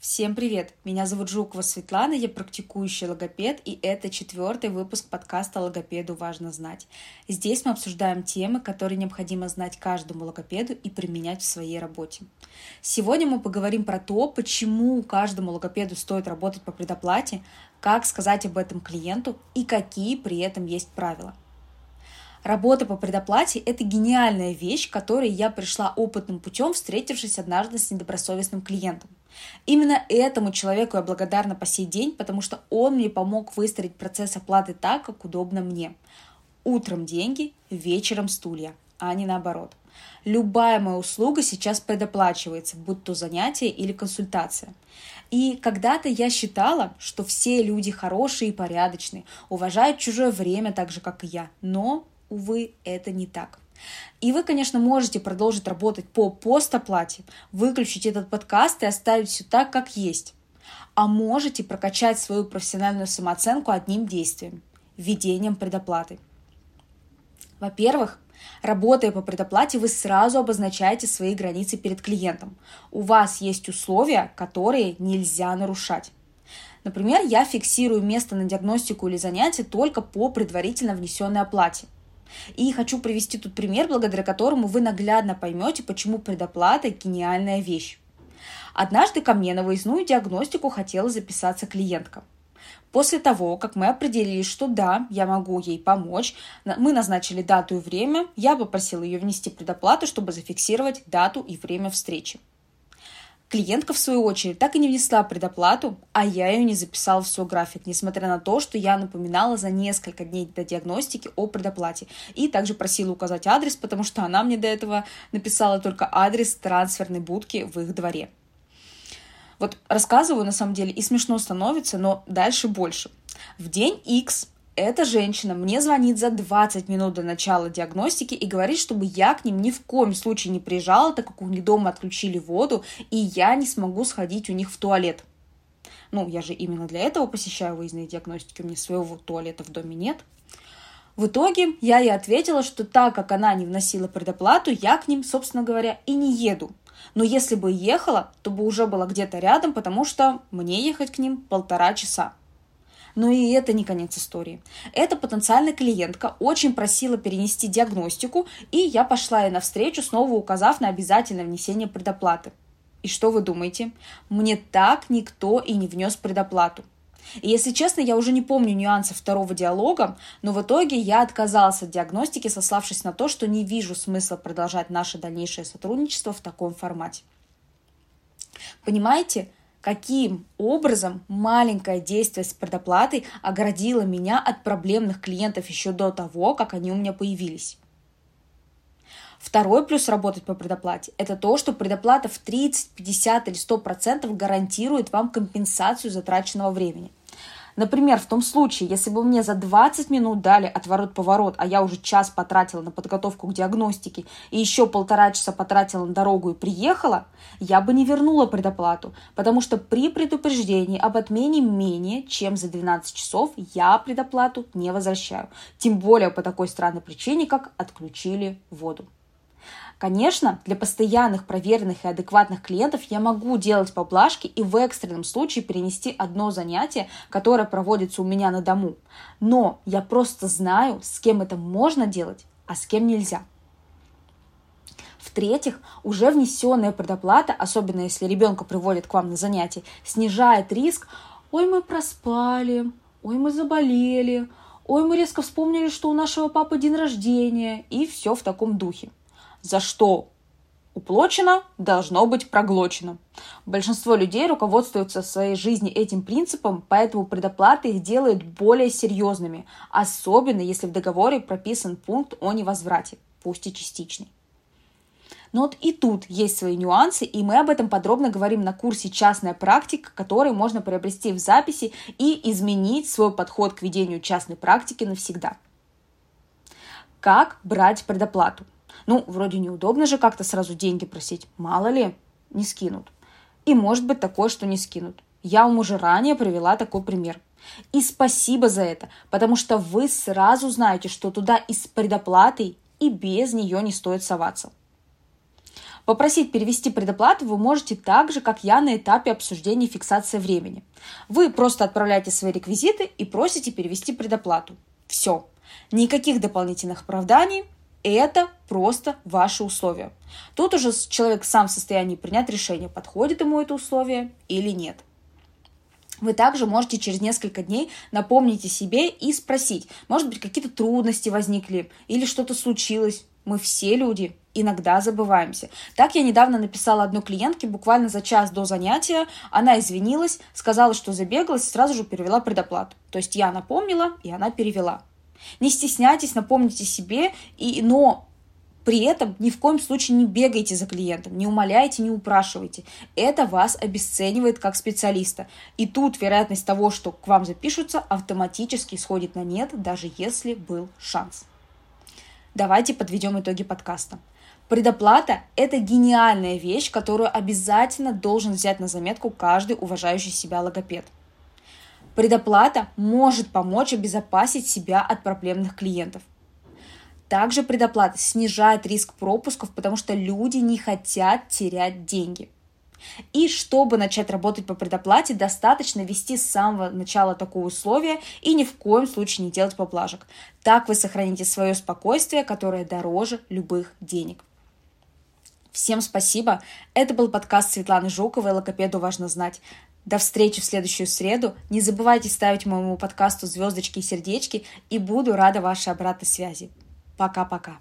Всем привет! Меня зовут Жукова Светлана, я практикующий логопед, и это 4-й выпуск подкаста «Логопеду важно знать». Здесь мы обсуждаем темы, которые необходимо знать каждому логопеду и применять в своей работе. Сегодня мы поговорим про то, почему каждому логопеду стоит работать по предоплате, как сказать об этом клиенту и какие при этом есть правила. Работа по предоплате – это гениальная вещь, к которой я пришла опытным путем, встретившись однажды с недобросовестным клиентом. Именно этому человеку я благодарна по сей день, потому что он мне помог выстроить процесс оплаты так, как удобно мне. Утром деньги, вечером стулья, а не наоборот. Любая моя услуга сейчас предоплачивается, будь то занятие или консультация. И когда-то я считала, что все люди хорошие и порядочные, уважают чужое время так же, как и я, но... увы, это не так. И вы, конечно, можете продолжить работать по постоплате, выключить этот подкаст и оставить все так, как есть. А можете прокачать свою профессиональную самооценку одним действием – введением предоплаты. Во-первых, работая по предоплате, вы сразу обозначаете свои границы перед клиентом. У вас есть условия, которые нельзя нарушать. Например, я фиксирую место на диагностику или занятие только по предварительно внесенной оплате. И хочу привести тут пример, благодаря которому вы наглядно поймете, почему предоплата – гениальная вещь. Однажды ко мне на выездную диагностику хотела записаться клиентка. После того, как мы определились, что да, я могу ей помочь, мы назначили дату и время, я попросила ее внести предоплату, чтобы зафиксировать дату и время встречи. Клиентка, в свою очередь, так и не внесла предоплату, а я ее не записала в свой график, несмотря на то, что я напоминала за несколько дней до диагностики о предоплате и также просила указать адрес, потому что она мне до этого написала только адрес трансферной будки в их дворе. Вот рассказываю, на самом деле, и смешно становится, но дальше больше. В день X эта женщина мне звонит за 20 минут до начала диагностики и говорит, чтобы я к ним ни в коем случае не приезжала, так как у них дома отключили воду, и я не смогу сходить у них в туалет. Я же именно для этого посещаю выездные диагностики, у меня своего туалета в доме нет. В итоге я ей ответила, что так как она не вносила предоплату, я к ним, собственно говоря, и не еду. Но если бы ехала, то бы уже была где-то рядом, потому что мне ехать к ним 1,5 часа. Но и это не конец истории. Эта потенциальная клиентка очень просила перенести диагностику, и я пошла ей навстречу, снова указав на обязательное внесение предоплаты. И что вы думаете? Мне так никто и не внес предоплату. И если честно, я уже не помню нюансов второго диалога, но в итоге я отказалась от диагностики, сославшись на то, что не вижу смысла продолжать наше дальнейшее сотрудничество в таком формате. Понимаете? Каким образом маленькое действие с предоплатой оградило меня от проблемных клиентов еще до того, как они у меня появились? Второй плюс работать по предоплате – это то, что предоплата в 30, 50 или 100% гарантирует вам компенсацию затраченного времени. Например, в том случае, если бы мне за 20 минут дали отворот-поворот, а я уже час потратила на подготовку к диагностике и еще 1,5 часа потратила на дорогу и приехала, я бы не вернула предоплату, потому что при предупреждении об отмене менее чем за 12 часов я предоплату не возвращаю, тем более по такой странной причине, как отключили воду. Конечно, для постоянных, проверенных и адекватных клиентов я могу делать поблажки и в экстренном случае перенести одно занятие, которое проводится у меня на дому. Но я просто знаю, с кем это можно делать, а с кем нельзя. В-третьих, уже внесенная предоплата, особенно если ребенка приводят к вам на занятие, снижает риск «Ой, мы проспали», «Ой, мы заболели», «Ой, мы резко вспомнили, что у нашего папы день рождения» и все в таком духе. За что уплочено, должно быть проглочено. Большинство людей руководствуются в своей жизни этим принципом, поэтому предоплаты их делают более серьезными, особенно если в договоре прописан пункт о невозврате, пусть и частичный. Но вот и тут есть свои нюансы, и мы об этом подробно говорим на курсе «Частная практика», который можно приобрести в записи и изменить свой подход к ведению частной практики навсегда. Как брать предоплату? Вроде неудобно же как-то сразу деньги просить, мало ли, не скинут. И может быть такое, что не скинут. Я вам уже ранее привела такой пример. И спасибо за это, потому что вы сразу знаете, что туда и с предоплатой, и без нее не стоит соваться. Попросить перевести предоплату вы можете так же, как я на этапе обсуждения фиксации времени. Вы просто отправляете свои реквизиты и просите перевести предоплату. Все. Никаких дополнительных оправданий. Это просто ваши условия. Тут уже человек сам в состоянии принять решение, подходит ему это условие или нет. Вы также можете через несколько дней напомнить о себе и спросить, может быть, какие-то трудности возникли или что-то случилось. Мы все люди, иногда забываемся. Так я недавно написала одной клиентке буквально за час до занятия. Она извинилась, сказала, что забегалась, сразу же перевела предоплату. То есть я напомнила, и она перевела. Не стесняйтесь, напомните себе, но при этом ни в коем случае не бегайте за клиентом, не умоляйте, не упрашивайте. Это вас обесценивает как специалиста. И тут вероятность того, что к вам запишутся, автоматически сходит на нет, даже если был шанс. Давайте подведем итоги подкаста. Предоплата – это гениальная вещь, которую обязательно должен взять на заметку каждый уважающий себя логопед. Предоплата может помочь обезопасить себя от проблемных клиентов. Также предоплата снижает риск пропусков, потому что люди не хотят терять деньги. И чтобы начать работать по предоплате, достаточно ввести с самого начала такое условие и ни в коем случае не делать поблажек. Так вы сохраните свое спокойствие, которое дороже любых денег. Всем спасибо. Это был подкаст Светланы Жуковой «Логопеду важно знать». До встречи в следующую среду. Не забывайте ставить моему подкасту звездочки и сердечки, и буду рада вашей обратной связи. Пока-пока.